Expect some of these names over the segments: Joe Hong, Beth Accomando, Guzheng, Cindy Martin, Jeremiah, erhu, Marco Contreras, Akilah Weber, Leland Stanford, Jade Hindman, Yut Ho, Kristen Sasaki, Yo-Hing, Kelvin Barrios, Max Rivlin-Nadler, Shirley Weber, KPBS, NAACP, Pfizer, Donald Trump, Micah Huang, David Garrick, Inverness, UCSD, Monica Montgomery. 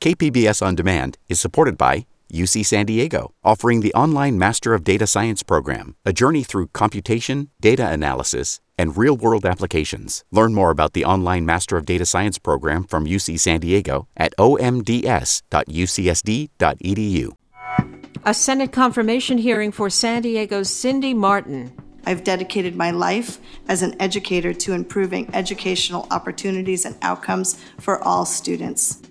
KPBS On Demand is supported by UC San Diego, offering the online Master of Data Science program, a journey through computation, data analysis, and real-world applications. Learn more about the online Master of Data Science program from UC San Diego at omds.ucsd.edu. A Senate confirmation hearing for San Diego's Cindy Martin. I've dedicated my life as an educator to improving educational opportunities and outcomes for all students.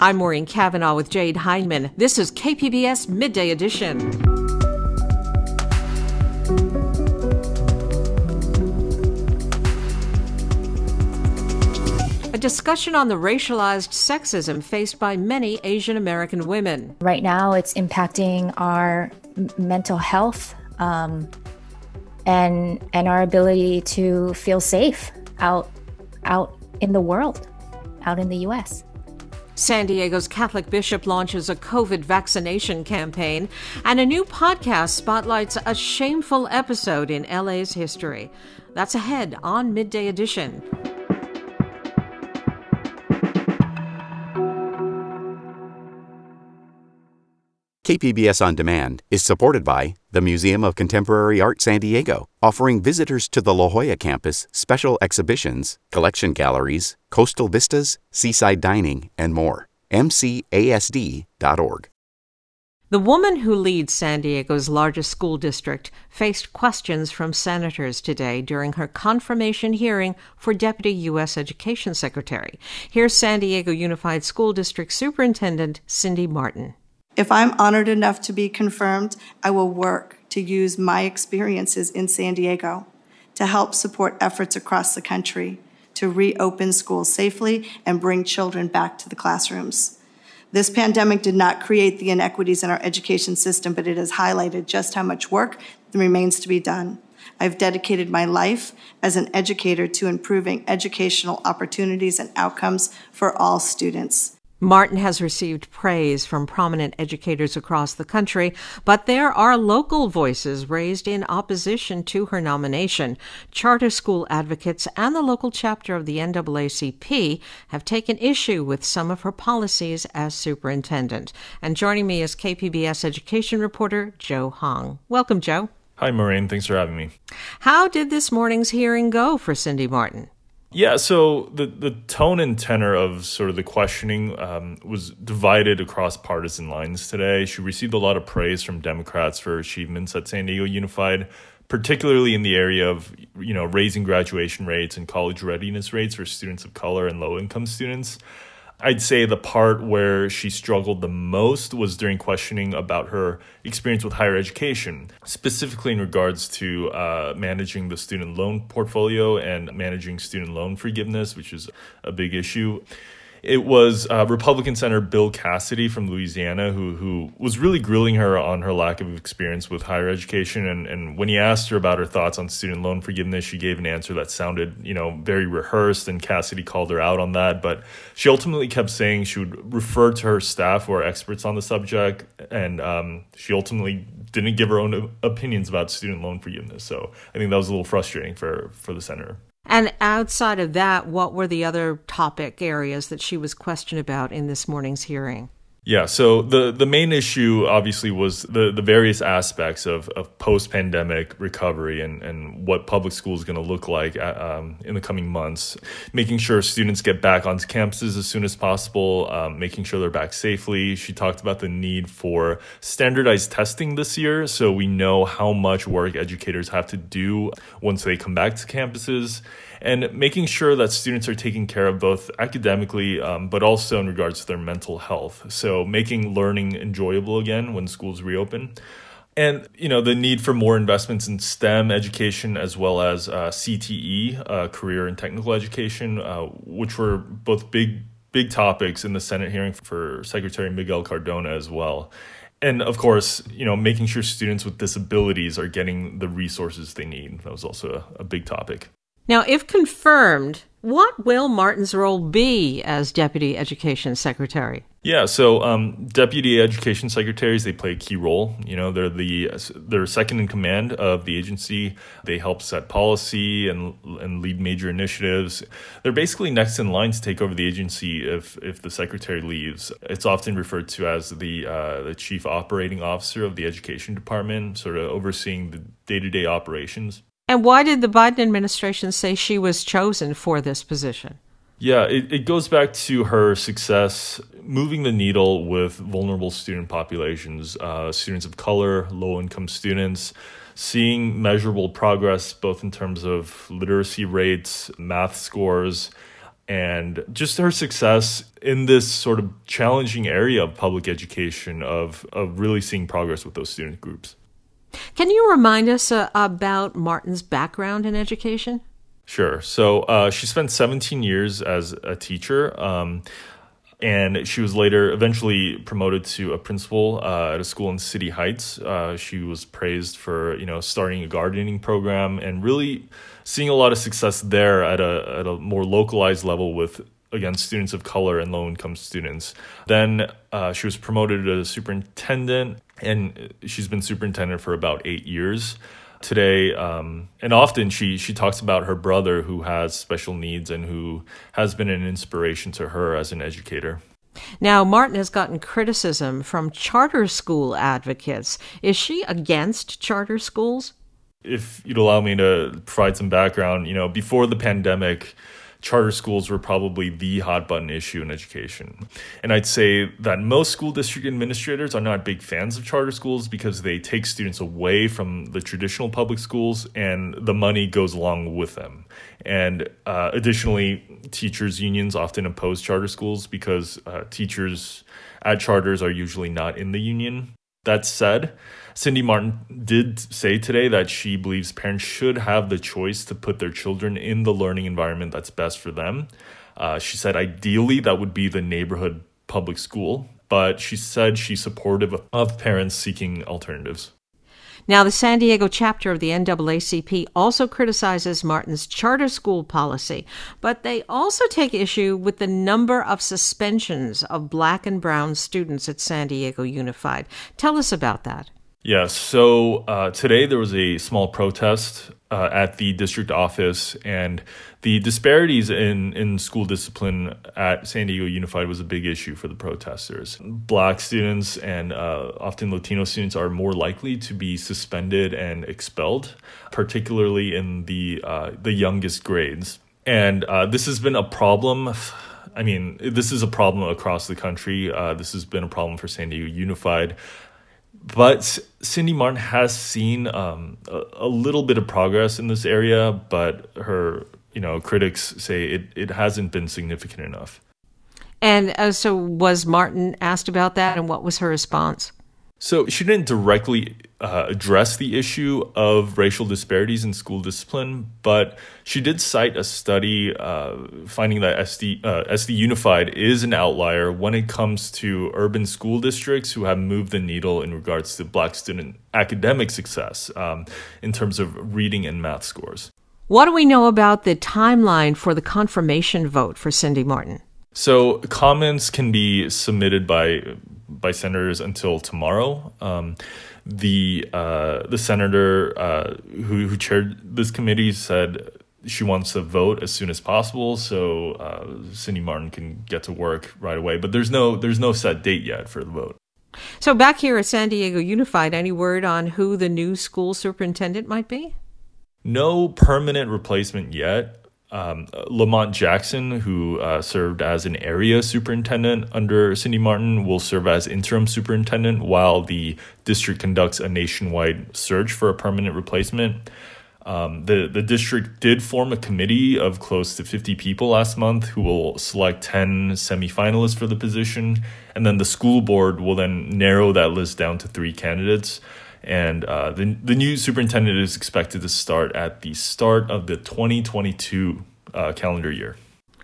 I'm Maureen Cavanaugh with Jade Hindman. This is KPBS Midday Edition. A discussion on the racialized sexism faced by many Asian American women. Right now, it's impacting our mental health and our ability to feel safe out in the world, out in the U.S. San Diego's Catholic bishop launches a COVID vaccination campaign, and a new podcast spotlights a shameful episode in LA's history. That's ahead on Midday Edition. KPBS On Demand is supported by the Museum of Contemporary Art San Diego, offering visitors to the La Jolla campus special exhibitions, collection galleries, coastal vistas, seaside dining, and more. MCASD.org. The woman who leads San Diego's largest school district faced questions from senators today during her confirmation hearing for Deputy U.S. Education Secretary. Here's San Diego Unified School District Superintendent Cindy Martin. If I'm honored enough to be confirmed, I will work to use my experiences in San Diego to help support efforts across the country to reopen schools safely and bring children back to the classrooms. This pandemic did not create the inequities in our education system, but it has highlighted just how much work remains to be done. I've dedicated my life as an educator to improving educational opportunities and outcomes for all students. Martin has received praise from prominent educators across the country, but there are local voices raised in opposition to her nomination. Charter school advocates and the local chapter of the NAACP have taken issue with some of her policies as superintendent. And joining me is KPBS education reporter Joe Hong. Welcome, Joe. Hi, Maureen. Thanks for having me. How did this morning's hearing go for Cindy Martin? Yeah, so the tone and tenor of sort of the questioning was divided across partisan lines today. She received a lot of praise from Democrats for achievements at San Diego Unified, particularly in the area of, you know, raising graduation rates and college readiness rates for students of color and low-income students. I'd say the part where she struggled the most was during questioning about her experience with higher education, specifically in regards to managing the student loan portfolio and managing student loan forgiveness, which is a big issue. It was Republican Senator Bill Cassidy from Louisiana who was really grilling her on her lack of experience with higher education. And when he asked her about her thoughts on student loan forgiveness, she gave an answer that sounded, you know, very rehearsed, and Cassidy called her out on that. But she ultimately kept saying she would refer to her staff who are experts on the subject, and she ultimately didn't give her own opinions about student loan forgiveness. So I think that was a little frustrating for the senator. And outside of that, what were the other topic areas that she was questioned about in this morning's hearing? Yeah, so the main issue obviously was the various aspects of post-pandemic recovery and what public school is going to look like in the coming months, making sure students get back onto campuses as soon as possible, making sure they're back safely. She talked about the need for standardized testing this year, so we know how much work educators have to do once they come back to campuses, and making sure that students are taken care of both academically, but also in regards to their mental health. So making learning enjoyable again when schools reopen. And, you know, the need for more investments in STEM education as well as CTE, career and technical education, which were both big topics in the Senate hearing for Secretary Miguel Cardona as well. And of course, you know, making sure students with disabilities are getting the resources they need. That was also a big topic. Now, if confirmed, What will Martin's role be as Deputy Education Secretary? Yeah, so Deputy Education Secretaries, they play a key role. You know, they're second in command of the agency. They help set policy and lead major initiatives. They're basically next in line to take over the agency if the secretary leaves. It's often referred to as the Chief Operating Officer of the Education Department, sort of overseeing the day-to-day operations. And why did the Biden administration say she was chosen for this position? Yeah, it goes back to her success moving the needle with vulnerable student populations, students of color, low-income students, seeing measurable progress both in terms of literacy rates, math scores, and just her success in this sort of challenging area of public education of really seeing progress with those student groups. Can you remind us about Martin's background in education? Sure. So she spent 17 years as a teacher, and she was later eventually promoted to a principal at a school in City Heights. She was praised for, starting a gardening program and really seeing a lot of success there at a more localized level with, again, students of color and low-income students. Then she was promoted to superintendent, and she's been superintendent for about 8 years today. And often she talks about her brother who has special needs and who has been an inspiration to her as an educator. Now, Martin has gotten criticism from charter school advocates. Is she against charter schools? If you'd allow me to provide some background, before the pandemic, charter schools were probably the hot button issue in education. And I'd say that most school district administrators are not big fans of charter schools because they take students away from the traditional public schools and the money goes along with them. And additionally, teachers' unions often oppose charter schools because teachers at charters are usually not in the union. That said, Cindy Martin did say today that she believes parents should have the choice to put their children in the learning environment that's best for them. She said ideally that would be the neighborhood public school, but she said she's supportive of parents seeking alternatives. Now, the San Diego chapter of the NAACP also criticizes Martin's charter school policy, but they also take issue with the number of suspensions of Black and brown students at San Diego Unified. Tell us about that. Yeah, so today there was a small protest at the district office, and the disparities in school discipline at San Diego Unified was a big issue for the protesters. Black students and often Latino students are more likely to be suspended and expelled, particularly in the youngest grades. And this has been a problem. This is a problem across the country. This has been a problem for San Diego Unified. But Cindy Martin has seen a little bit of progress in this area, but her critics say it hasn't been significant enough. And so was Martin asked about that, and what was her response? So she didn't directly address the issue of racial disparities in school discipline, but she did cite a study finding that SD Unified is an outlier when it comes to urban school districts who have moved the needle in regards to Black student academic success in terms of reading and math scores. What do we know about the timeline for the confirmation vote for Cindy Martin? So comments can be submitted by senators until tomorrow. The senator who chaired this committee said she wants to vote as soon as possible, so Cindy Martin can get to work right away. But there's no set date yet for the vote. So back here at San Diego Unified, any word on who the new school superintendent might be? No permanent replacement yet. Lamont Jackson, who served as an area superintendent under Cindy Martin, will serve as interim superintendent while the district conducts a nationwide search for a permanent replacement. The district did form a committee of close to 50 people last month who will select 10 semifinalists for the position. And then the school board will then narrow that list down to 3 candidates. And the new superintendent is expected to start at the start of the 2022 calendar year.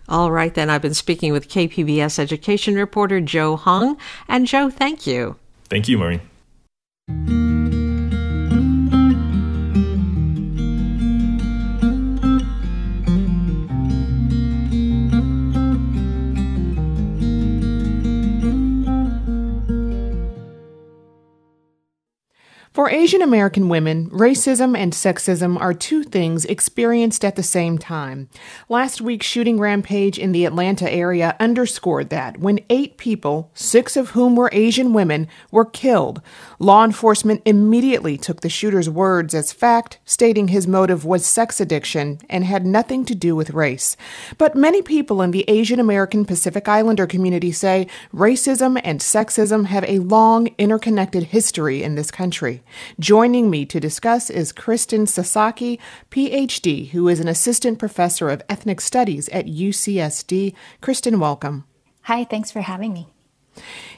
All right, then. I've been speaking with KPBS education reporter Joe Hong. And Joe, thank you. Thank you, Maureen. For Asian American women, racism and sexism are two things experienced at the same time. Last week's shooting rampage in the Atlanta area underscored that when 8 people, 6 of whom were Asian women, were killed. Law enforcement immediately took the shooter's words as fact, stating his motive was sex addiction and had nothing to do with race. But many people in the Asian American Pacific Islander community say racism and sexism have a long, interconnected history in this country. Joining me to discuss is Kristen Sasaki, Ph.D., who is an assistant professor of ethnic studies at UCSD. Kristen, welcome. Hi, thanks for having me.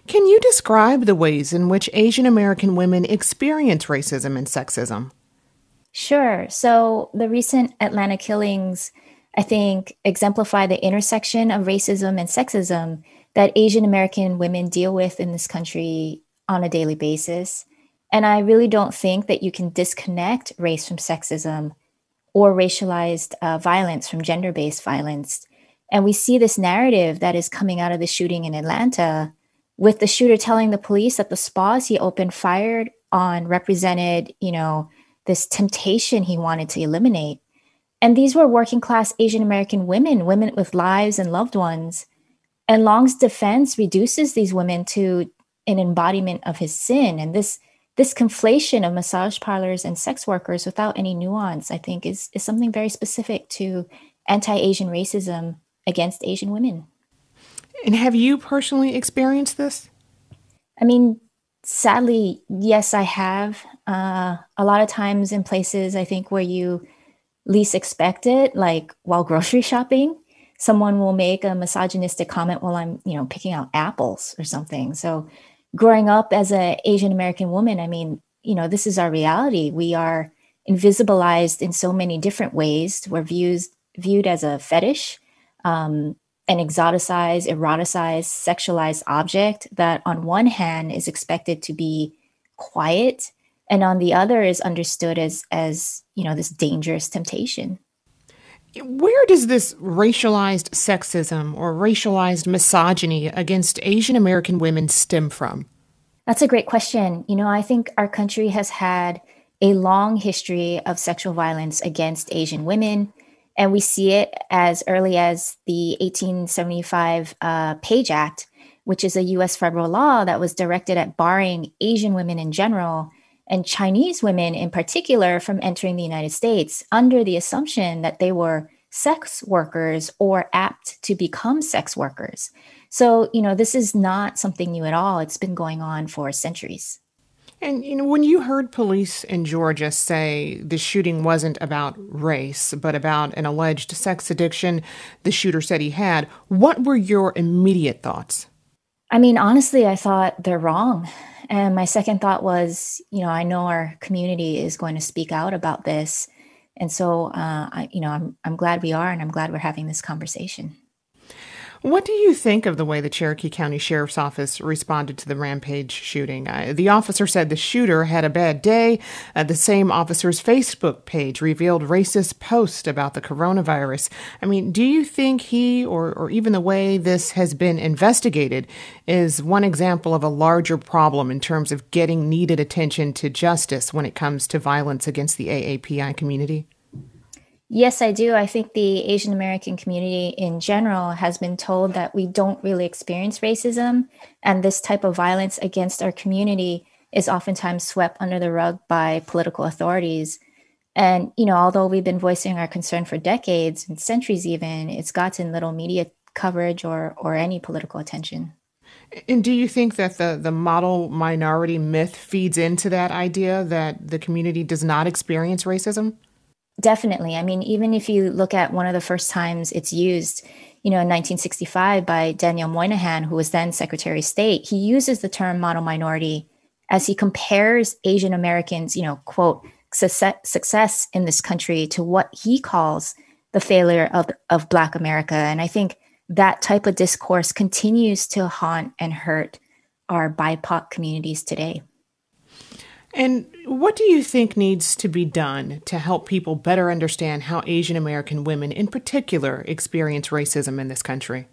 Can you describe the ways in which Asian American women experience racism and sexism? Sure. So the recent Atlanta killings, I think, exemplify the intersection of racism and sexism that Asian American women deal with in this country on a daily basis. And I really don't think that you can disconnect race from sexism or racialized violence from gender-based violence. And we see this narrative that is coming out of the shooting in Atlanta with the shooter telling the police that the spas he opened fired on represented, this temptation he wanted to eliminate. And these were working-class Asian American women, women with lives and loved ones. And Long's defense reduces these women to an embodiment of his sin. And this conflation of massage parlors and sex workers without any nuance, I think, is something very specific to anti-Asian racism against Asian women. And have you personally experienced this? I mean, sadly, yes, I have. A lot of times in places, I think, where you least expect it, like while grocery shopping, someone will make a misogynistic comment while I'm, picking out apples or something. So growing up as an Asian American woman, I mean, this is our reality. We are invisibilized in so many different ways. We're viewed as a fetish, an exoticized, eroticized, sexualized object that on one hand is expected to be quiet, and on the other is understood as this dangerous temptation. Where does this racialized sexism or racialized misogyny against Asian American women stem from? That's a great question. I think our country has had a long history of sexual violence against Asian women, and we see it as early as the 1875 Page Act, which is a U.S. federal law that was directed at barring Asian women in general and Chinese women in particular from entering the United States under the assumption that they were sex workers or apt to become sex workers. So, this is not something new at all. It's been going on for centuries. And, when you heard police in Georgia say the shooting wasn't about race, but about an alleged sex addiction the shooter said he had, what were your immediate thoughts? I mean, honestly, I thought they're wrong. And my second thought was, I know our community is going to speak out about this. And so, I'm glad we are, and I'm glad we're having this conversation. What do you think of the way the Cherokee County Sheriff's Office responded to the rampage shooting? The officer said the shooter had a bad day. The same officer's Facebook page revealed racist posts about the coronavirus. I mean, do you think he or even the way this has been investigated is one example of a larger problem in terms of getting needed attention to justice when it comes to violence against the AAPI community? Yes, I do. I think the Asian American community in general has been told that we don't really experience racism, and this type of violence against our community is oftentimes swept under the rug by political authorities. And, although we've been voicing our concern for decades and centuries even, it's gotten little media coverage or any political attention. And do you think that the model minority myth feeds into that idea that the community does not experience racism? Definitely. I mean, even if you look at one of the first times it's used, in 1965 by Daniel Moynihan, who was then Secretary of State, he uses the term model minority as he compares Asian Americans, quote, success in this country to what he calls the failure of Black America. And I think that type of discourse continues to haunt and hurt our BIPOC communities today. And what do you think needs to be done to help people better understand how Asian American women in particular experience racism in this country?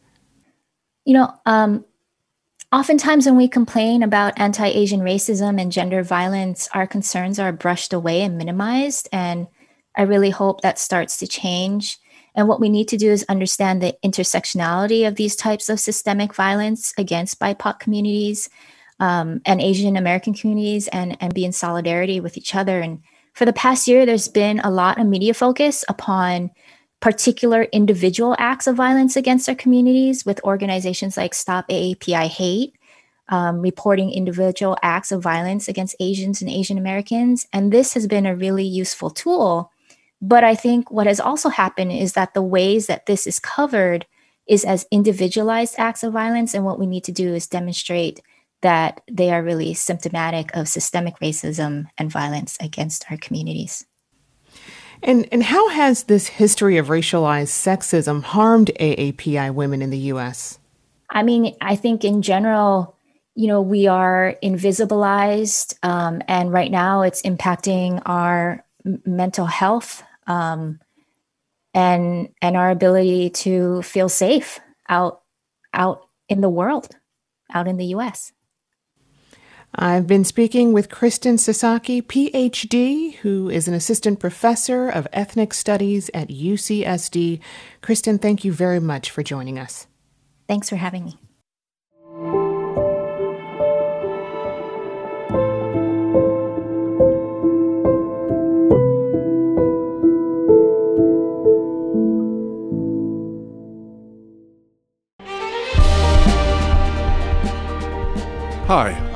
Oftentimes when we complain about anti-Asian racism and gender violence, our concerns are brushed away and minimized. And I really hope that starts to change. And what we need to do is understand the intersectionality of these types of systemic violence against BIPOC communities and Asian American communities and be in solidarity with each other. And for the past year, there's been a lot of media focus upon particular individual acts of violence against our communities, with organizations like Stop AAPI Hate reporting individual acts of violence against Asians and Asian Americans. And this has been a really useful tool. But I think what has also happened is that the ways that this is covered is as individualized acts of violence. And what we need to do is demonstrate that they are really symptomatic of systemic racism and violence against our communities. And how has this history of racialized sexism harmed AAPI women in the U.S.? I mean, I think in general, you know, we are invisibilized, and right now it's impacting our mental health and our ability to feel safe out in the world, out in the U.S. I've been speaking with Kristen Sasaki, Ph.D., who is an assistant professor of ethnic studies at UCSD. Kristen, thank you very much for joining us. Thanks for having me. Hi,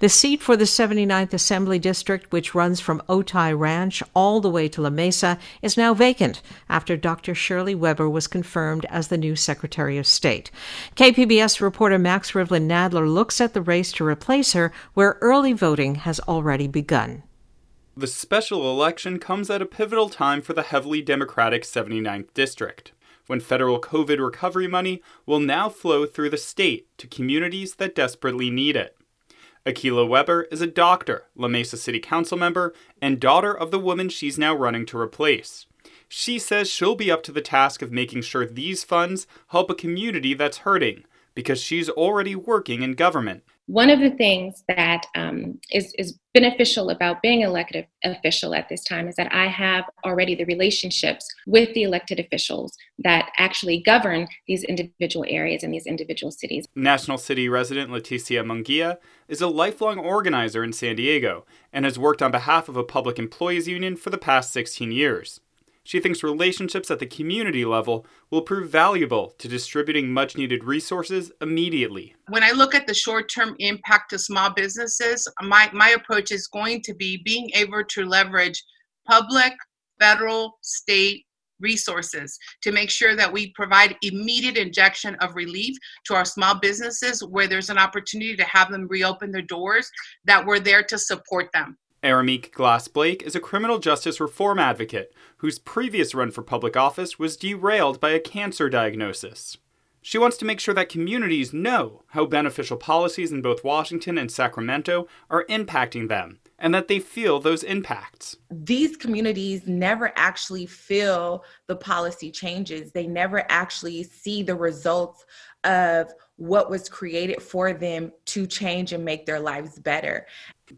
The seat for the 79th Assembly District, which runs from Otay Ranch all the way to La Mesa, is now vacant after Dr. Shirley Weber was confirmed as the new Secretary of State. KPBS reporter Max Rivlin-Nadler looks at the race to replace her, where early voting has already begun. The special election comes at a pivotal time for the heavily Democratic 79th District, when federal COVID recovery money will now flow through the state to communities that desperately need it. Akilah Weber is a doctor, La Mesa City Council member, and daughter of the woman she's now running to replace. She says she'll be up to the task of making sure these funds help a community that's hurting, because she's already working in government. One of the things that is beneficial about being an elected official at this time is that I have already the relationships with the elected officials that actually govern these individual areas and these individual cities. National City resident Leticia Munguia is a lifelong organizer in San Diego and has worked on behalf of a public employees union for the past 16 years. She thinks relationships at the community level will prove valuable to distributing much-needed resources immediately. When I look at the short-term impact to small businesses, my approach is going to be being able to leverage public, federal, state resources to make sure that we provide immediate injection of relief to our small businesses where there's an opportunity to have them reopen their doors, that we're there to support them. Aramique Glass-Blake is a criminal justice reform advocate whose previous run for public office was derailed by a cancer diagnosis. She wants to make sure that communities know how beneficial policies in both Washington and Sacramento are impacting them, and that they feel those impacts. These communities never actually feel the policy changes. They never actually see the results of what was created for them to change and make their lives better.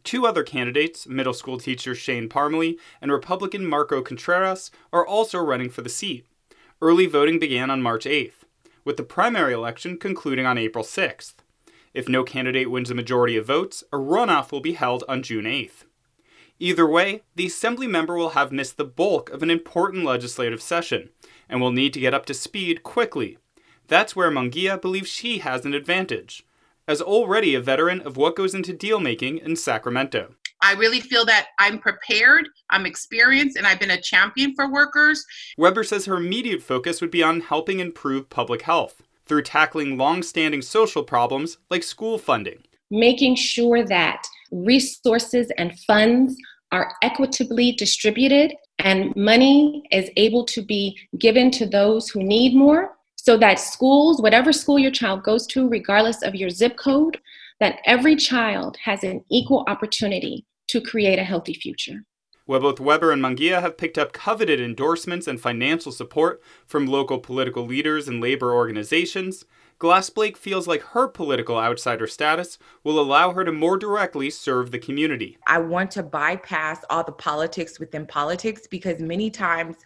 Two other candidates, middle school teacher Shane Parmley and Republican Marco Contreras, are also running for the seat. Early voting began on March 8th, with the primary election concluding on April 6th. If no candidate wins a majority of votes, a runoff will be held on June 8th. Either way, the Assembly member will have missed the bulk of an important legislative session, and will need to get up to speed quickly. That's where Munguia believes she has an advantage, as already a veteran of what goes into deal-making in Sacramento. I really feel that I'm prepared, I'm experienced, and I've been a champion for workers. Weber says her immediate focus would be on helping improve public health through tackling long-standing social problems like school funding. Making sure that resources and funds are equitably distributed and money is able to be given to those who need more, so that schools, whatever school your child goes to, regardless of your zip code, that every child has an equal opportunity to create a healthy future. Well, both Weber and Munguia have picked up coveted endorsements and financial support from local political leaders and labor organizations. Glass-Blake feels like her political outsider status will allow her to more directly serve the community. I want to bypass all the politics within politics, because many times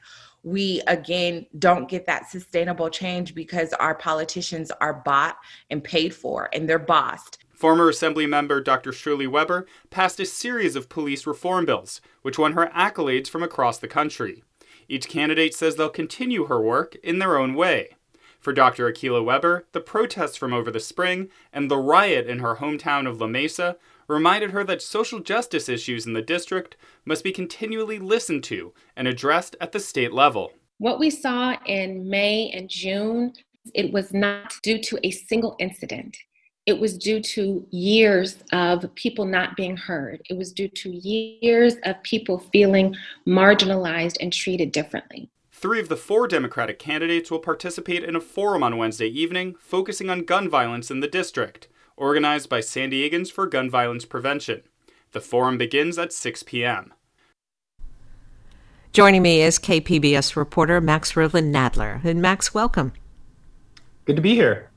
we, again, don't get that sustainable change because our politicians are bought and paid for, and they're bossed. Former Assembly member Dr. Shirley Weber passed a series of police reform bills, which won her accolades from across the country. Each candidate says they'll continue her work in their own way. For Dr. Akilah Weber, the protests from over the spring and the riot in her hometown of La Mesa reminded her that social justice issues in the district must be continually listened to and addressed at the state level. What we saw in May and June, it was not due to a single incident. It was due to years of people not being heard. It was due to years of people feeling marginalized and treated differently. 3 of the 4 Democratic candidates will participate in a forum on Wednesday evening focusing on gun violence in the district, organized by San Diegans for Gun Violence Prevention. The forum begins at 6 p.m. Joining me is KPBS reporter Max Rivlin-Nadler. And Max, welcome. Good to be here.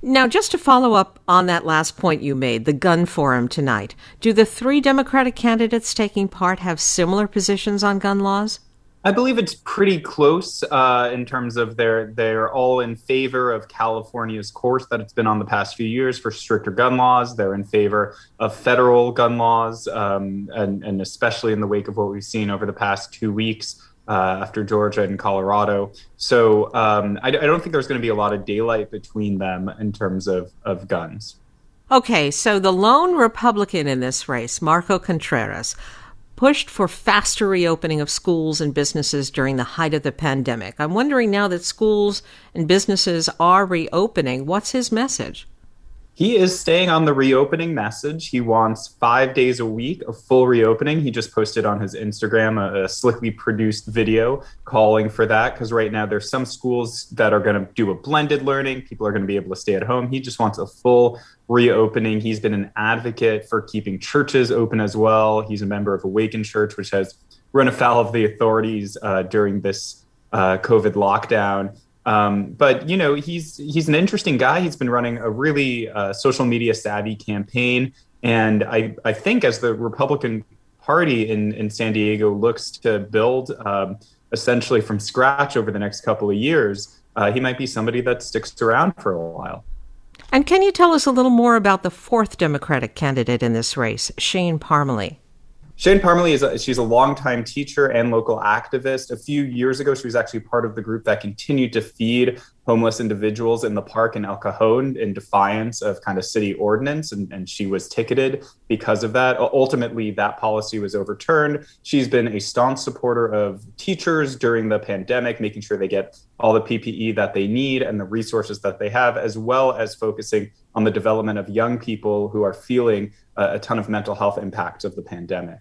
Now, just to follow up on that last point you made, the gun forum tonight, do the 3 Democratic candidates taking part have similar positions on gun laws? I believe it's pretty close in terms of they're all in favor of California's course that it's been on the past few years for stricter gun laws. They're in favor of federal gun laws, and especially in the wake of what we've seen over the past 2 weeks after Georgia and Colorado. So I don't think there's going to be a lot of daylight between them in terms of guns. Okay, so the lone Republican in this race, Marco Contreras, pushed for faster reopening of schools and businesses during the height of the pandemic. I'm wondering now that schools and businesses are reopening, what's his message? He is staying on the reopening message. He wants 5 days a week of full reopening. He just posted on his Instagram a slickly produced video calling for that, because right now there's some schools that are going to do a blended learning. People are going to be able to stay at home. He just wants a full reopening. He's been an advocate for keeping churches open as well. He's a member of Awakened Church, which has run afoul of the authorities during this COVID lockdown. But, you know, he's an interesting guy. He's been running a really social media savvy campaign. And I think as the Republican Party in San Diego looks to build essentially from scratch over the next couple of years, he might be somebody that sticks around for a while. And can you tell us a little more about the 4th Democratic candidate in this race, Shane Parmley? Shane Parmley, she's a longtime teacher and local activist. A few years ago, she was actually part of the group that continued to feed homeless individuals in the park in El Cajon in defiance of kind of city ordinance, and she was ticketed because of that. Ultimately, that policy was overturned. She's been a staunch supporter of teachers during the pandemic, making sure they get all the PPE that they need and the resources that they have, as well as focusing on the development of young people who are feeling a ton of mental health impacts of the pandemic.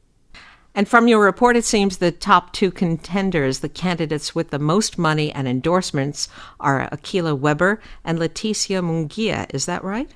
And from your report, it seems the top 2 contenders, the candidates with the most money and endorsements, are Akilah Weber and Leticia Munguia. Is that right?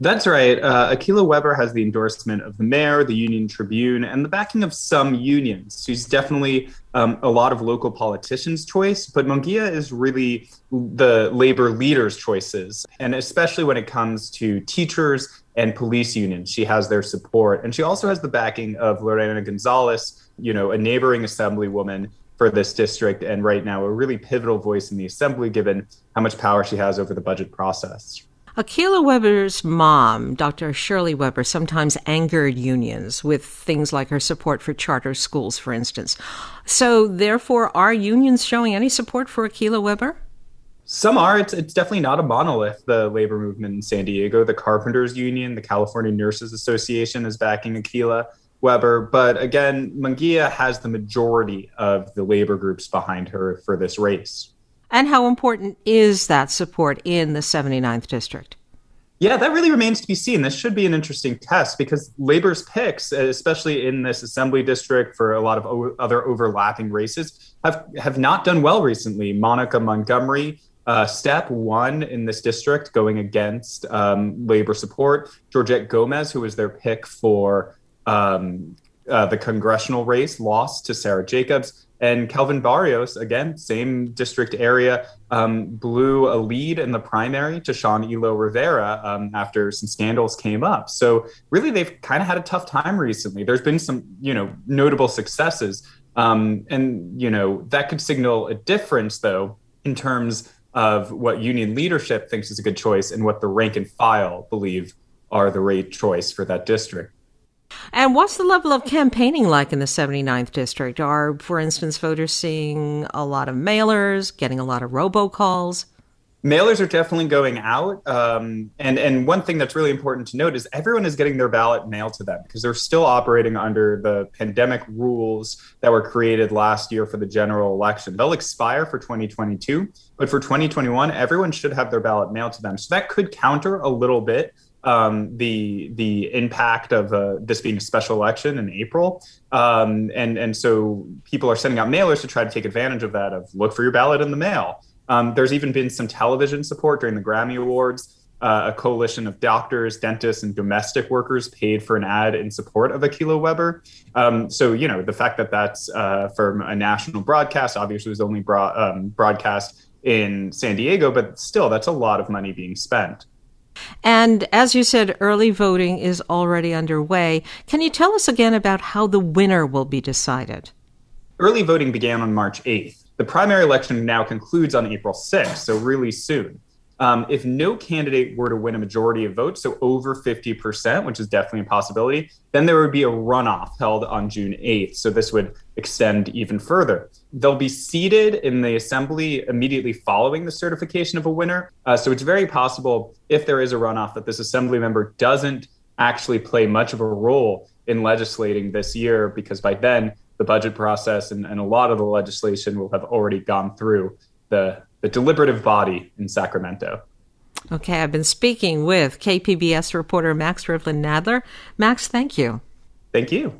That's right. Akilah Weber has the endorsement of the mayor, the Union Tribune, and the backing of some unions. She's definitely a lot of local politicians' choice, but Munguia is really the labor leaders' choices, and especially when it comes to teachers and police unions. She has their support, and she also has the backing of Lorena Gonzalez, you know, a neighboring assemblywoman for this district, and right now a really pivotal voice in the assembly given how much power she has over the budget process. Akilah Weber's mom, Dr. Shirley Weber, sometimes angered unions with things like her support for charter schools, for instance. So, therefore, are unions showing any support for Akilah Weber? Some are. It's definitely not a monolith, the labor movement in San Diego. The Carpenters Union, the California Nurses Association is backing Akilah Weber. But again, Munguia has the majority of the labor groups behind her for this race. And how important is that support in the 79th district? Yeah, that really remains to be seen. This should be an interesting test because labor's picks, especially in this assembly district for a lot of other overlapping races, have not done well recently. Monica Montgomery, step one in this district, going against labor support. Georgette Gomez, who was their pick for the congressional race, lost to Sarah Jacobs. And Kelvin Barrios, again, same district area, blew a lead in the primary to Sean Elo Rivera after some scandals came up. So really, they've kind of had a tough time recently. There's been some, notable successes. And that could signal a difference, though, in terms of what union leadership thinks is a good choice and what the rank and file believe are the right choice for that district. And what's the level of campaigning like in the 79th district? Are, for instance, voters seeing a lot of mailers, getting a lot of robocalls? Mailers are definitely going out. And one thing that's really important to note is everyone is getting their ballot mailed to them because they're still operating under the pandemic rules that were created last year for the general election. They'll expire for 2022, but for 2021, everyone should have their ballot mailed to them. So that could counter a little bit the impact of this being a special election in April. And so people are sending out mailers to try to take advantage of that, of look for your ballot in the mail. There's even been some television support during the Grammy Awards. A coalition of doctors, dentists, and domestic workers paid for an ad in support of Akilah Weber. So the fact that that's from a national broadcast, obviously was only broadcast in San Diego, but still that's a lot of money being spent. And as you said, early voting is already underway. Can you tell us again about how the winner will be decided? Early voting began on March 8th. The primary election now concludes on April 6th, so really soon. If no candidate were to win a majority of votes, so over 50%, which is definitely a possibility, then there would be a runoff held on June 8th. So this would extend even further. They'll be seated in the assembly immediately following the certification of a winner. So it's very possible, if there is a runoff, that this assembly member doesn't actually play much of a role in legislating this year, because by then the budget process and a lot of the legislation will have already gone through the deliberative body in Sacramento. Okay, I've been speaking with KPBS reporter Max Rivlin-Nadler. Max, thank you. Thank you.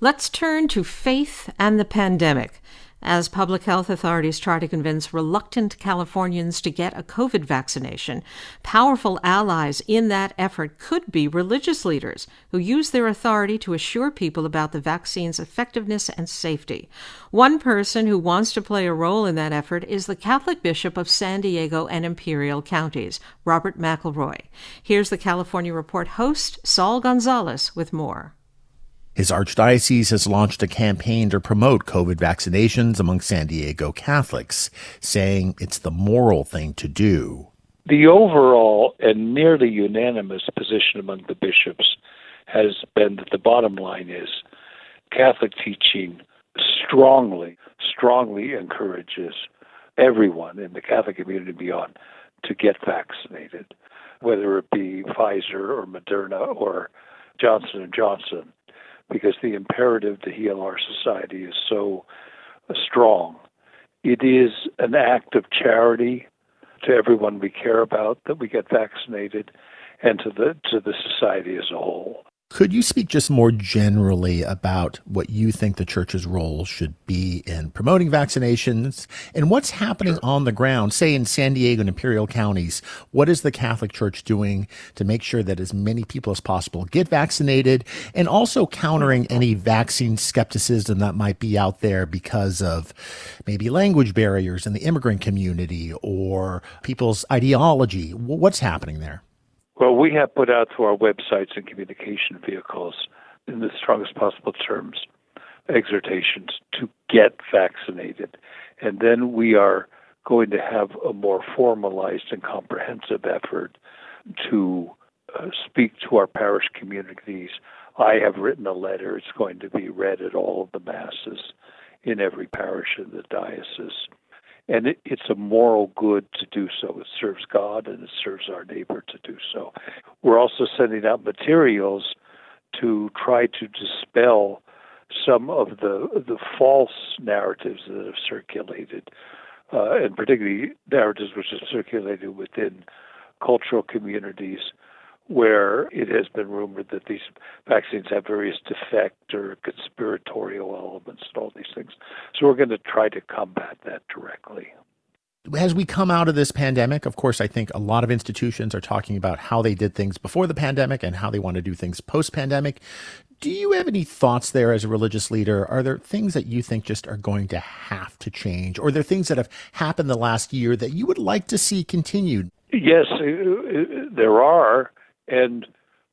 Let's turn to faith and the pandemic. As public health authorities try to convince reluctant Californians to get a COVID vaccination, powerful allies in that effort could be religious leaders who use their authority to assure people about the vaccine's effectiveness and safety. One person who wants to play a role in that effort is the Catholic Bishop of San Diego and Imperial Counties, Robert McElroy. Here's the California Report host, Saul Gonzalez, with more. His archdiocese has launched a campaign to promote COVID vaccinations among San Diego Catholics, saying it's the moral thing to do. The overall and nearly unanimous position among the bishops has been that the bottom line is Catholic teaching strongly encourages everyone in the Catholic community beyond to get vaccinated, whether it be Pfizer or Moderna or Johnson & Johnson. Because the imperative to heal our society is so strong. It is an act of charity to everyone we care about that we get vaccinated and to the society as a whole. Could you speak just more generally about what you think the church's role should be in promoting vaccinations and what's happening on the ground, say in San Diego and Imperial counties? What is the Catholic Church doing to make sure that as many people as possible get vaccinated, and also countering any vaccine skepticism that might be out there because of maybe language barriers in the immigrant community or people's ideology? What's happening there? Well, we have put out through our websites and communication vehicles, in the strongest possible terms, exhortations to get vaccinated And then we are going to have a more formalized and comprehensive effort to speak to our parish communities. I have written a letter. It's going to be read at all of the masses in every parish in the diocese. And it's a moral good to do so. It serves God and it serves our neighbor to do so. We're also sending out materials to try to dispel some of the false narratives that have circulated, and particularly narratives which have circulated within cultural communities where it has been rumored that these vaccines have various defect or conspiratorial elements and all these things. So we're going to try to combat that directly. As we come out of this pandemic, of course, I think a lot of institutions are talking about how they did things before the pandemic and how they want to do things post-pandemic. Do you have any thoughts there as a religious leader? Are there things that you think just are going to have to change? Or are there things that have happened the last year that you would like to see continued? Yes, there are. And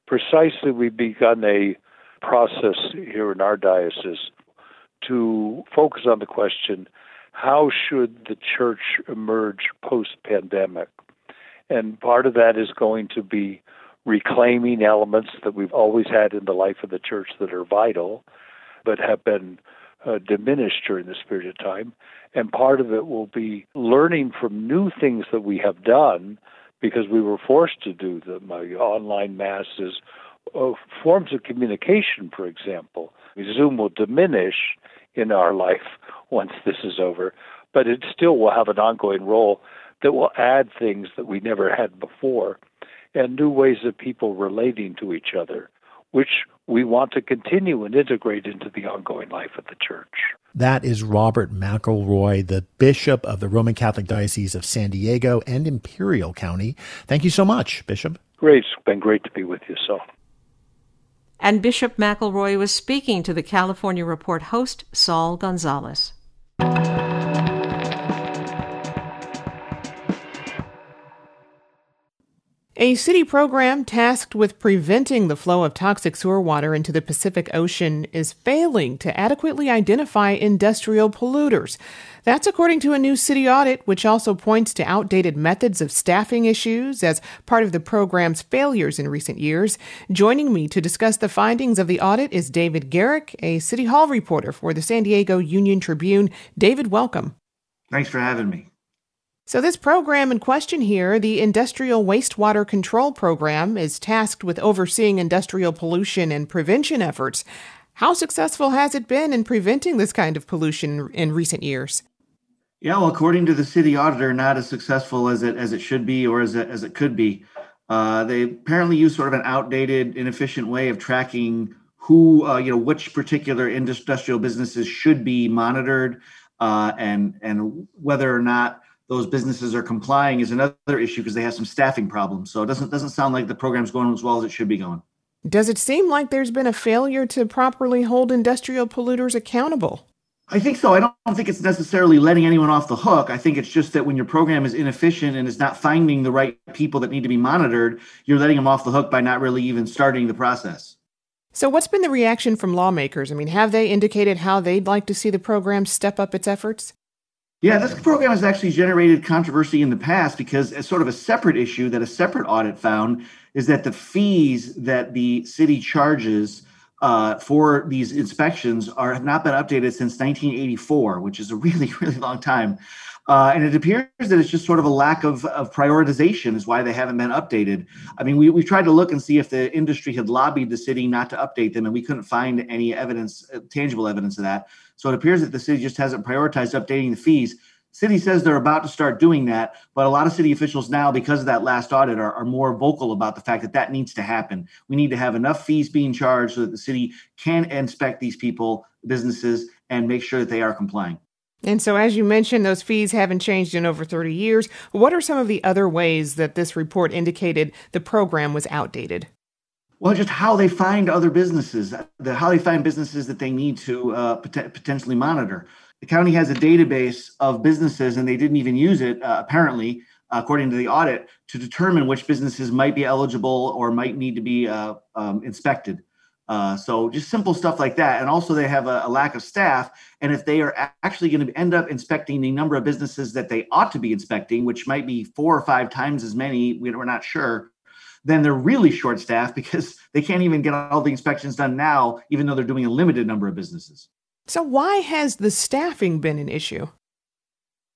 precisely we've begun a process here in our diocese to focus on the question, how should the church emerge post-pandemic? And part of that is going to be reclaiming elements that we've always had in the life of the church that are vital, but have been diminished during this period of time. And part of it will be learning from new things that we have done because we were forced to do them, online masses, forms of communication, for example. Zoom will diminish in our life once this is over, but it still will have an ongoing role that will add things that we never had before and new ways of people relating to each other, which we want to continue and integrate into the ongoing life of the church. That is Robert McElroy, the Bishop of the Roman Catholic Diocese of San Diego and Imperial County. Thank you so much, Bishop. Great. It's been great to be with you, Saul. And Bishop McElroy was speaking to the California Report host, Saul Gonzalez. A city program tasked with preventing the flow of toxic sewer water into the Pacific Ocean is failing to adequately identify industrial polluters. That's according to a new city audit, which also points to outdated methods of staffing issues as part of the program's failures in recent years. Joining me to discuss the findings of the audit is David Garrick, a City Hall reporter for the San Diego Union Tribune. David, welcome. Thanks for having me. So this program in question here, the Industrial Wastewater Control Program, is tasked with overseeing industrial pollution and prevention efforts. How successful has it been in preventing this kind of pollution in recent years? Yeah, well, according to the city auditor, not as successful as it should be or as it could be. They apparently use sort of an outdated, inefficient way of tracking who, which particular industrial businesses should be monitored and whether or not those businesses are complying is another issue because they have some staffing problems. So it doesn't sound like the program's going as well as it should be going. Does it seem like there's been a failure to properly hold industrial polluters accountable? I think so. I don't think it's necessarily letting anyone off the hook. I think it's just that when your program is inefficient and is not finding the right people that need to be monitored, you're letting them off the hook by not really even starting the process. So what's been the reaction from lawmakers? I mean, have they indicated how they'd like to see the program step up its efforts? Yeah, this program has actually generated controversy in the past because it's sort of a separate issue that a separate audit found is that the fees that the city charges for these inspections have not been updated since 1984, which is a really, really long time. And it appears that it's just sort of a lack of prioritization is why they haven't been updated. I mean, we tried to look and see if the industry had lobbied the city not to update them, and we couldn't find any evidence, tangible evidence of that. So it appears that the city just hasn't prioritized updating the fees. City says they're about to start doing that, but a lot of city officials now, because of that last audit, are more vocal about the fact that needs to happen. We need to have enough fees being charged so that the city can inspect these people, businesses, and make sure that they are complying. And so, as you mentioned, those fees haven't changed in over 30 years. What are some of the other ways that this report indicated the program was outdated? Well, just how they find other businesses, how they find businesses that they need to potentially monitor. The county has a database of businesses, and they didn't even use it, apparently, according to the audit, to determine which businesses might be eligible or might need to be inspected. So just simple stuff like that. And also they have a lack of staff. And if they are actually going to end up inspecting the number of businesses that they ought to be inspecting, which might be 4 or 5 times as many, we're not sure, then they're really short staffed because they can't even get all the inspections done now, even though they're doing a limited number of businesses. So why has the staffing been an issue?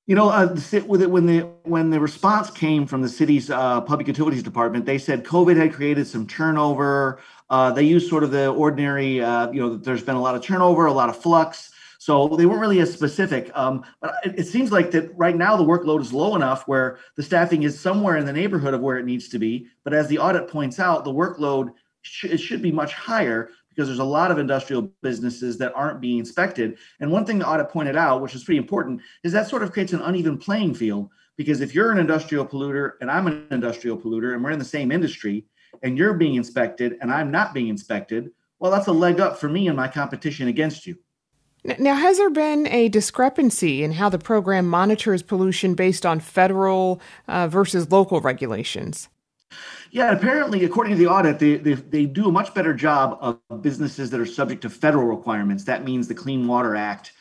You know, when the response came from the city's public utilities department, they said COVID had created some turnover. They used sort of the ordinary, there's been a lot of turnover, a lot of flux. So they weren't really as specific. But it seems like that right now the workload is low enough where the staffing is somewhere in the neighborhood of where it needs to be. But as the audit points out, the workload it should be much higher, because there's a lot of industrial businesses that aren't being inspected. And one thing the audit pointed out, which is pretty important, is that sort of creates an uneven playing field, because if you're an industrial polluter and I'm an industrial polluter and we're in the same industry and you're being inspected and I'm not being inspected, well, that's a leg up for me in my competition against you. Now, has there been a discrepancy in how the program monitors pollution based on federal versus local regulations? Yeah, apparently, according to the audit, they do a much better job of businesses that are subject to federal requirements. That means the Clean Water Act.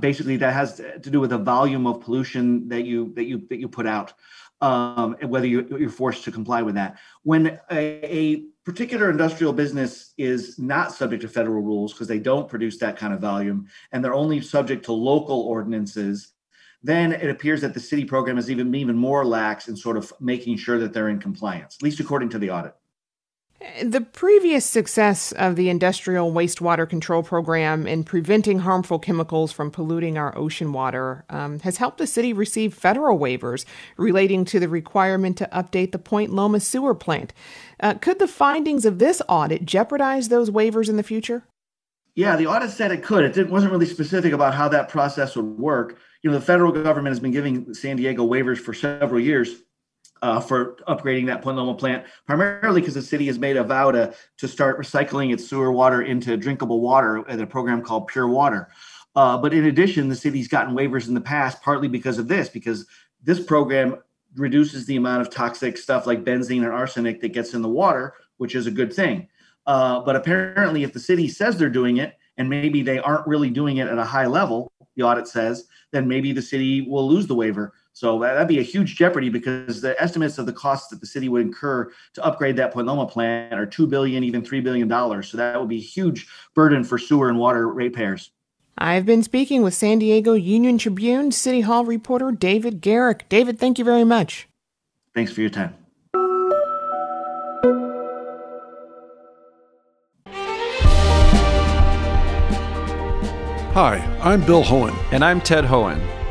Basically, that has to do with the volume of pollution that you put out, and whether you're forced to comply with that. When a particular industrial business is not subject to federal rules because they don't produce that kind of volume, and they're only subject to local ordinances, then it appears that the city program is even more lax in sort of making sure that they're in compliance, at least according to the audit. The previous success of the industrial wastewater control program in preventing harmful chemicals from polluting our ocean water has helped the city receive federal waivers relating to the requirement to update the Point Loma sewer plant. Could the findings of this audit jeopardize those waivers in the future? Yeah, the audit said it could. It wasn't really specific about how that process would work. You know, the federal government has been giving San Diego waivers for several years for upgrading that Point Loma plant, primarily because the city has made a vow to start recycling its sewer water into drinkable water at a program called Pure Water. But in addition, the city's gotten waivers in the past, partly because of this, because this program reduces the amount of toxic stuff like benzene and arsenic that gets in the water, which is a good thing. But apparently, if the city says they're doing it, and maybe they aren't really doing it at a high level, the audit says, then maybe the city will lose the waiver. So that'd be a huge jeopardy, because the estimates of the costs that the city would incur to upgrade that Point Loma plant are $2 billion, even $3 billion. So that would be a huge burden for sewer and water ratepayers. I've been speaking with San Diego Union Tribune City Hall reporter David Garrick. David, thank you very much. Thanks for your time. Hi, I'm Bill Hohen. And I'm Ted Hohen.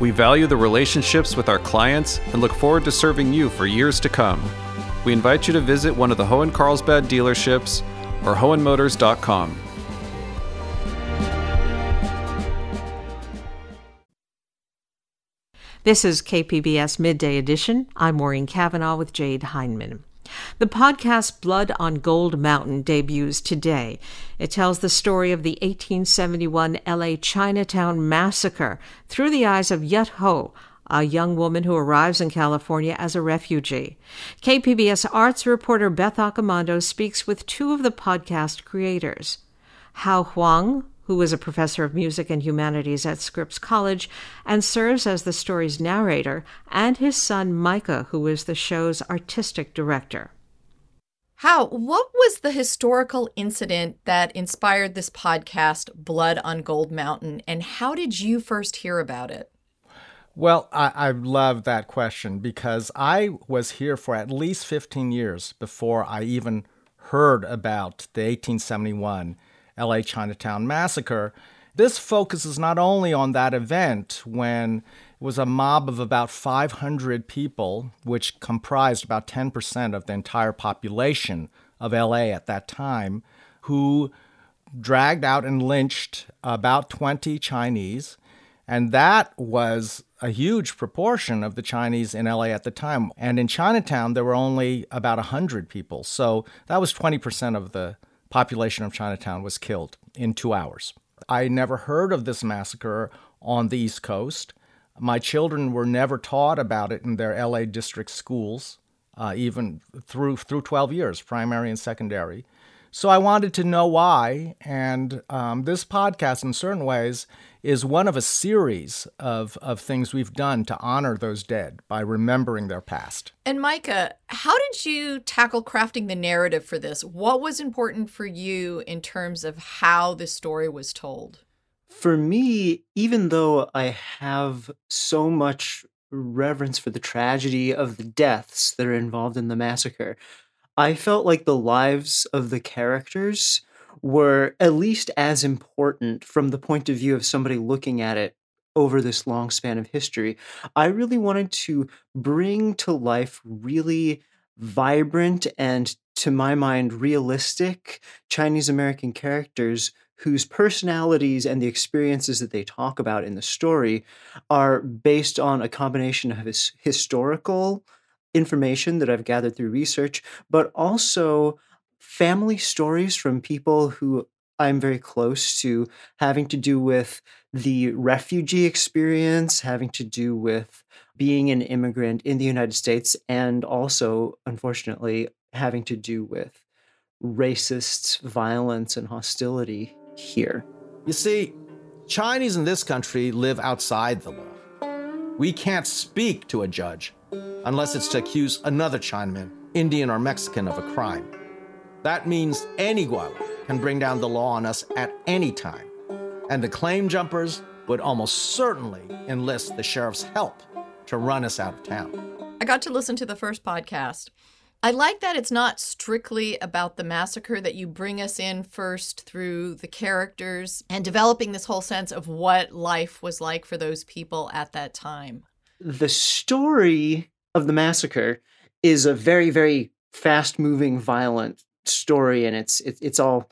We value the relationships with our clients and look forward to serving you for years to come. We invite you to visit one of the Hohen Carlsbad dealerships or hohenmotors.com. This is KPBS Midday Edition. I'm Maureen Cavanaugh with Jade Hindman. The podcast Blood on Gold Mountain debuts today. It tells the story of the 1871 L.A. Chinatown Massacre through the eyes of Yut Ho, a young woman who arrives in California as a refugee. KPBS Arts reporter Beth Accomando speaks with two of the podcast creators, Hao Huang, who is a professor of music and humanities at Scripps College and serves as the story's narrator, and his son Micah, who is the show's artistic director. How, what was the historical incident that inspired this podcast, Blood on Gold Mountain, and how did you first hear about it? Well, I love that question, because I was here for at least 15 years before I even heard about the 1871 LA Chinatown Massacre. This focuses not only on that event when it was a mob of about 500 people, which comprised about 10% of the entire population of LA at that time, who dragged out and lynched about 20 Chinese. And that was a huge proportion of the Chinese in LA at the time. And in Chinatown, there were only about 100 people. So that was 20% of the population of Chinatown was killed in 2 hours. I never heard of this massacre on the East Coast. My children were never taught about it in their LA district schools, even through 12 years, primary and secondary. So I wanted to know why, and this podcast, in certain ways, is one of a series of things we've done to honor those dead by remembering their past. And Micah, how did you tackle crafting the narrative for this? What was important for you in terms of how the story was told? For me, even though I have so much reverence for the tragedy of the deaths that are involved in the massacre, I felt like the lives of the characters were at least as important from the point of view of somebody looking at it over this long span of history. I really wanted to bring to life really vibrant and, to my mind, realistic Chinese-American characters whose personalities and the experiences that they talk about in the story are based on a combination of historical information that I've gathered through research, but also family stories from people who I'm very close to, having to do with the refugee experience, having to do with being an immigrant in the United States, and also, unfortunately, having to do with racist violence and hostility here. You see, Chinese in this country live outside the law. We can't speak to a judge unless it's to accuse another Chinaman, Indian or Mexican, of a crime. That means any Guala can bring down the law on us at any time. And the claim jumpers would almost certainly enlist the sheriff's help to run us out of town. I got to listen to the first podcast. I like that it's not strictly about the massacre, that you bring us in first through the characters and developing this whole sense of what life was like for those people at that time. The story of the massacre is a very, very fast-moving, violent story, and it's all,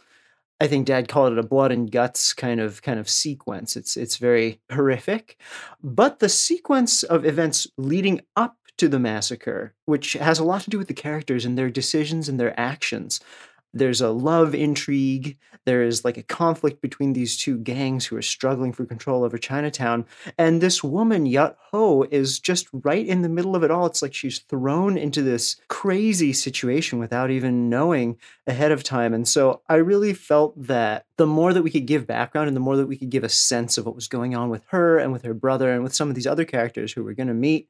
I think Dad called it a blood and guts kind of sequence. It's very horrific. But the sequence of events leading up to the massacre, which has a lot to do with the characters and their decisions and their actions. There's a love intrigue. There is like a conflict between these two gangs who are struggling for control over Chinatown. And this woman, Yut Ho, is just right in the middle of it all. It's like she's thrown into this crazy situation without even knowing ahead of time. And so I really felt that the more that we could give background and the more that we could give a sense of what was going on with her and with her brother and with some of these other characters who we're going to meet,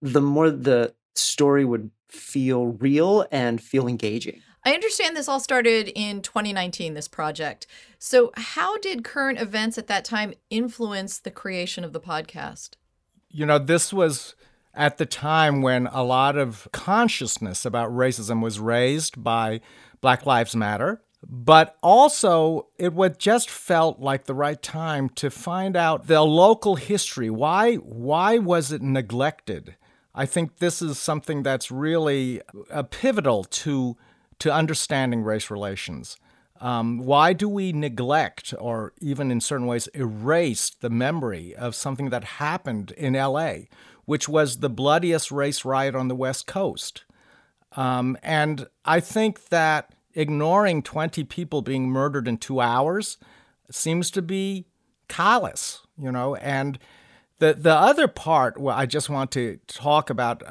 the more the story would feel real and feel engaging. I understand this all started in 2019, this project. So how did current events at that time influence the creation of the podcast? You know, this was at the time when a lot of consciousness about racism was raised by Black Lives Matter. But also, it just felt like the right time to find out the local history. Why was it neglected? I think this is something that's really pivotal to understanding race relations. Why do we neglect or even in certain ways erase the memory of something that happened in LA, which was the bloodiest race riot on the West Coast? And I think that ignoring 20 people being murdered in 2 hours seems to be callous, you know, and the other part where I just want to talk about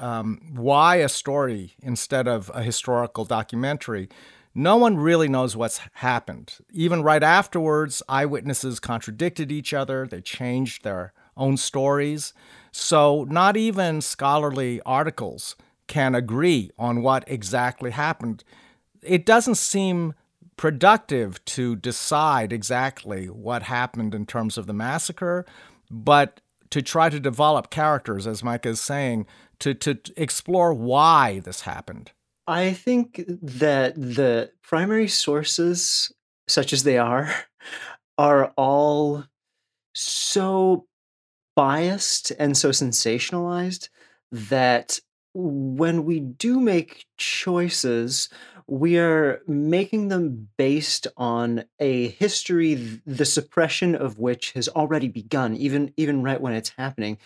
why a story instead of a historical documentary. No one really knows what's happened. Even right afterwards, eyewitnesses contradicted each other. They changed their own stories. So not even scholarly articles can agree on what exactly happened. It doesn't seem productive to decide exactly what happened in terms of the massacre, but to try to develop characters, as Micah is saying, to explore why this happened. I think that the primary sources, such as they are all so biased and so sensationalized that when we do make choices, we are making them based on a history, the suppression of which has already begun, even right when it's happening.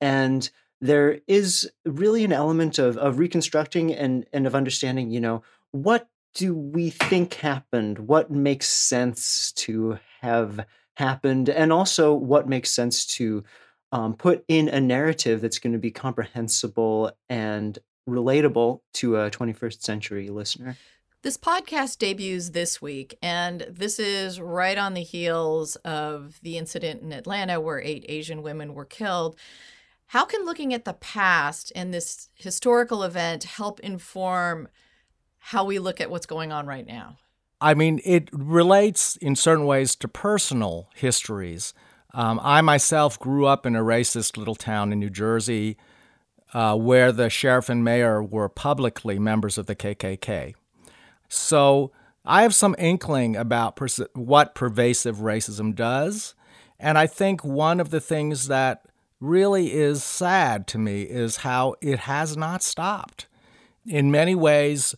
And there is really an element of reconstructing and of understanding, you know, what do we think happened? What makes sense to have happened? And also what makes sense to put in a narrative that's going to be comprehensible and relatable to a 21st century listener. This podcast debuts this week, and this is right on the heels of the incident in Atlanta where 8 Asian women were killed. How can looking at the past and this historical event help inform how we look at what's going on right now? I mean, it relates in certain ways to personal histories. I myself grew up in a racist little town in New Jersey where the sheriff and mayor were publicly members of the KKK. So I have some inkling about what pervasive racism does. And I think one of the things that really is sad to me is how it has not stopped. In many ways,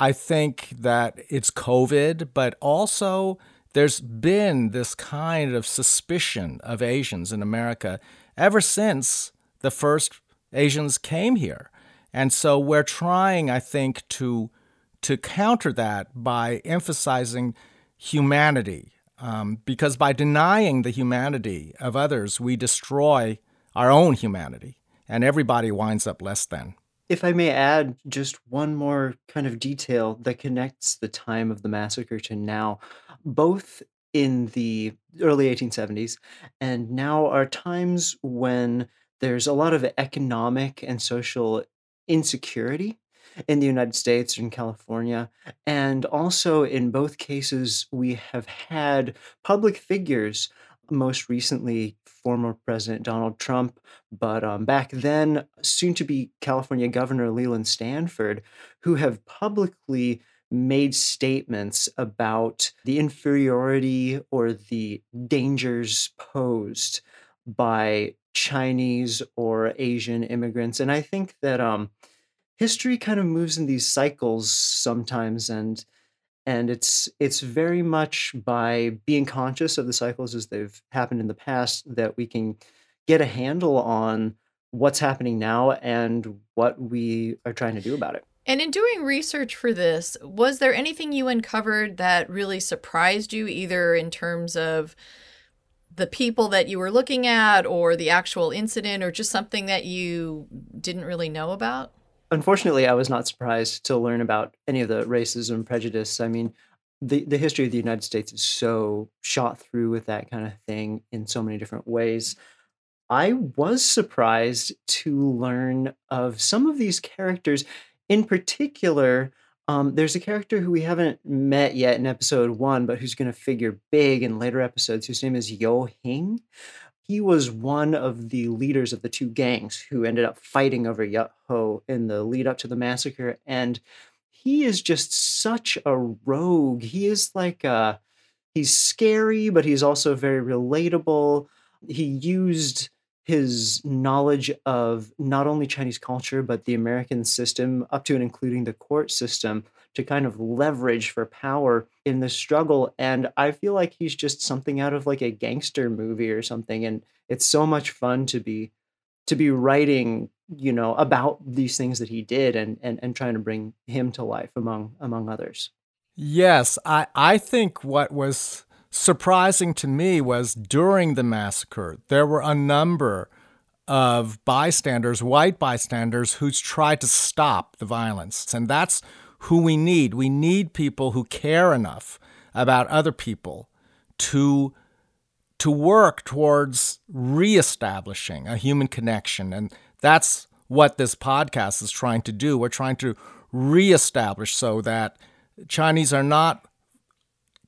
I think that it's COVID, but also there's been this kind of suspicion of Asians in America ever since the first Asians came here. And so we're trying, I think, to counter that by emphasizing humanity, because by denying the humanity of others, we destroy our own humanity, and everybody winds up less than. If I may add just one more kind of detail that connects the time of the massacre to now, both in the early 1870s and now are times when there's a lot of economic and social insecurity in the United States and California. And also in both cases, we have had public figures, most recently former President Donald Trump, but back then soon-to-be California Governor Leland Stanford, who have publicly made statements about the inferiority or the dangers posed by Chinese or Asian immigrants. And I think that history kind of moves in these cycles sometimes, and it's very much by being conscious of the cycles as they've happened in the past that we can get a handle on what's happening now and what we are trying to do about it. And in doing research for this, was there anything you uncovered that really surprised you, either in terms of the people that you were looking at or the actual incident or just something that you didn't really know about? Unfortunately, I was not surprised to learn about any of the racism, prejudice. I mean, the history of the United States is so shot through with that kind of thing in so many different ways. I was surprised to learn of some of these characters. In particular, there's a character who we haven't met yet in episode 1, but who's going to figure big in later episodes, whose name is Yo-Hing. He was one of the leaders of the two gangs who ended up fighting over Yut Ho in the lead up to the massacre. And he is just such a rogue. He is he's scary, but he's also very relatable. He used his knowledge of not only Chinese culture, but the American system up to and including the court system to kind of leverage for power in the struggle. And I feel like he's just something out of like a gangster movie or something. And it's so much fun to be writing, you know, about these things that he did and trying to bring him to life among others. Yes, I think what was surprising to me was during the massacre, there were a number of bystanders, white bystanders, who tried to stop the violence. And that's who we need. We need people who care enough about other people to work towards reestablishing a human connection. And that's what this podcast is trying to do. We're trying to reestablish so that Chinese are not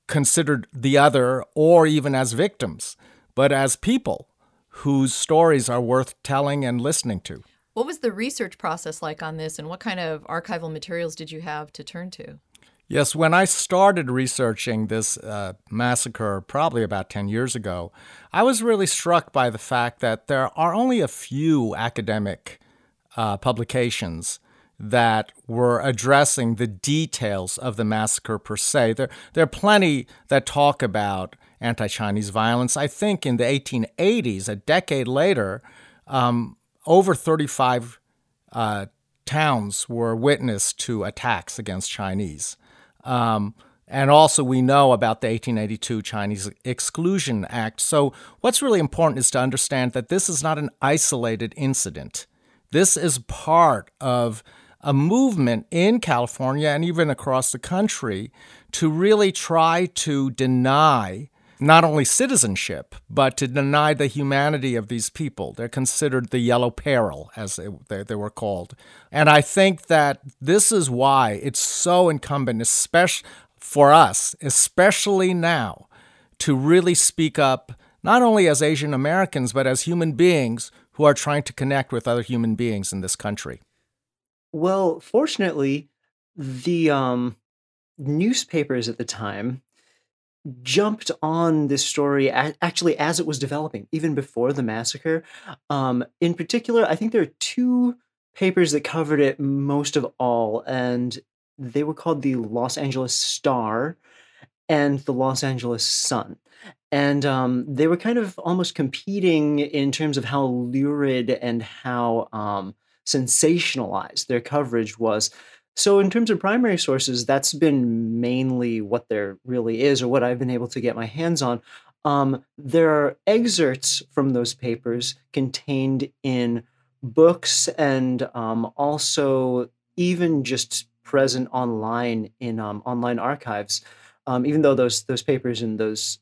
considered the other or even as victims, but as people whose stories are worth telling and listening to. What was the research process like on this, and what kind of archival materials did you have to turn to? Yes, when I started researching this massacre probably about 10 years ago, I was really struck by the fact that there are only a few academic publications that were addressing the details of the massacre per se. There are plenty that talk about anti-Chinese violence. I think in the 1880s, a decade later, over 35 towns were witness to attacks against Chinese. And also we know about the 1882 Chinese Exclusion Act. So what's really important is to understand that this is not an isolated incident. This is part of a movement in California and even across the country to really try to deny not only citizenship, but to deny the humanity of these people. They're considered the Yellow Peril, as they were called. And I think that this is why it's so incumbent, especially for us, especially now, to really speak up, not only as Asian Americans, but as human beings who are trying to connect with other human beings in this country. Well, fortunately, the newspapers at the time jumped on this story actually as it was developing, even before the massacre. In particular, I think there are two papers that covered it most of all, and they were called the Los Angeles Star and the Los Angeles Sun. And they were kind of almost competing in terms of how lurid and how sensationalized their coverage was. So in terms of primary sources, that's been mainly what there really is, or what I've been able to get my hands on. There are excerpts from those papers contained in books and also even just present online in online archives, even though those papers in those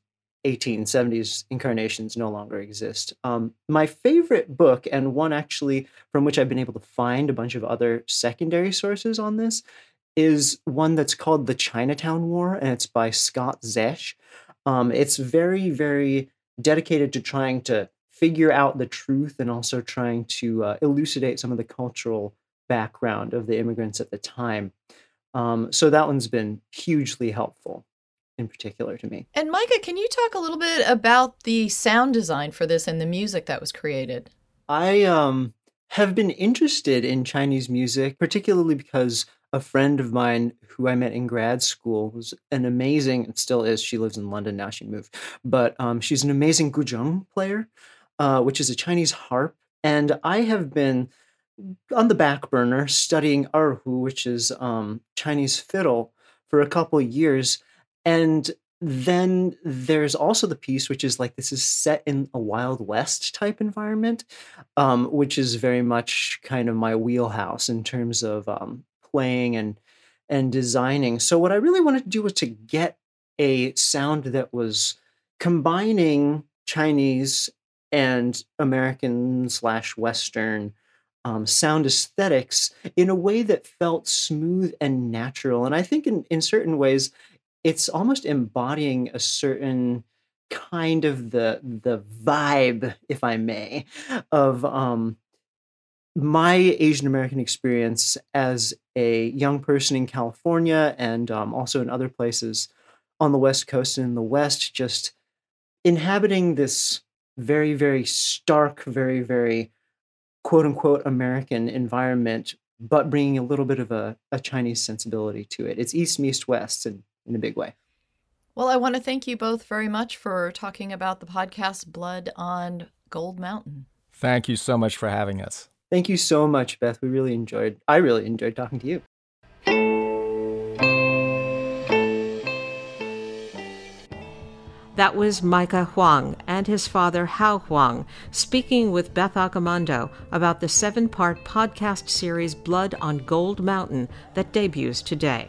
1870s incarnations no longer exist. My favorite book, and one actually from which I've been able to find a bunch of other secondary sources on this, is one that's called The Chinatown War, and it's by Scott Zesch. It's very, very dedicated to trying to figure out the truth and also trying to elucidate some of the cultural background of the immigrants at the time. So that one's been hugely helpful, in particular to me. And Micah, can you talk a little bit about the sound design for this and the music that was created? I have been interested in Chinese music, particularly because a friend of mine who I met in grad school was an amazing, and still is, she lives in London now, she moved, but she's an amazing guzheng player, which is a Chinese harp. And I have been on the back burner studying erhu, which is Chinese fiddle, for a couple years. And then there's also the piece, which is like, this is set in a Wild West type environment, which is very much kind of my wheelhouse in terms of playing and designing. So what I really wanted to do was to get a sound that was combining Chinese and American/Western sound aesthetics in a way that felt smooth and natural. And I think in certain ways, it's almost embodying a certain kind of the vibe, if I may, of my Asian American experience as a young person in California and also in other places on the West Coast and in the West, just inhabiting this very, very stark, very, very quote-unquote American environment, but bringing a little bit of a Chinese sensibility to it. It's East, Meets, West, and in a big way. Well, I want to thank you both very much for talking about the podcast Blood on Gold Mountain. Thank you so much for having us. Thank you so much, Beth. I really enjoyed talking to you. That was Micah Huang and his father, Hao Huang, speaking with Beth Accomando about the 7-part podcast series Blood on Gold Mountain that debuts today.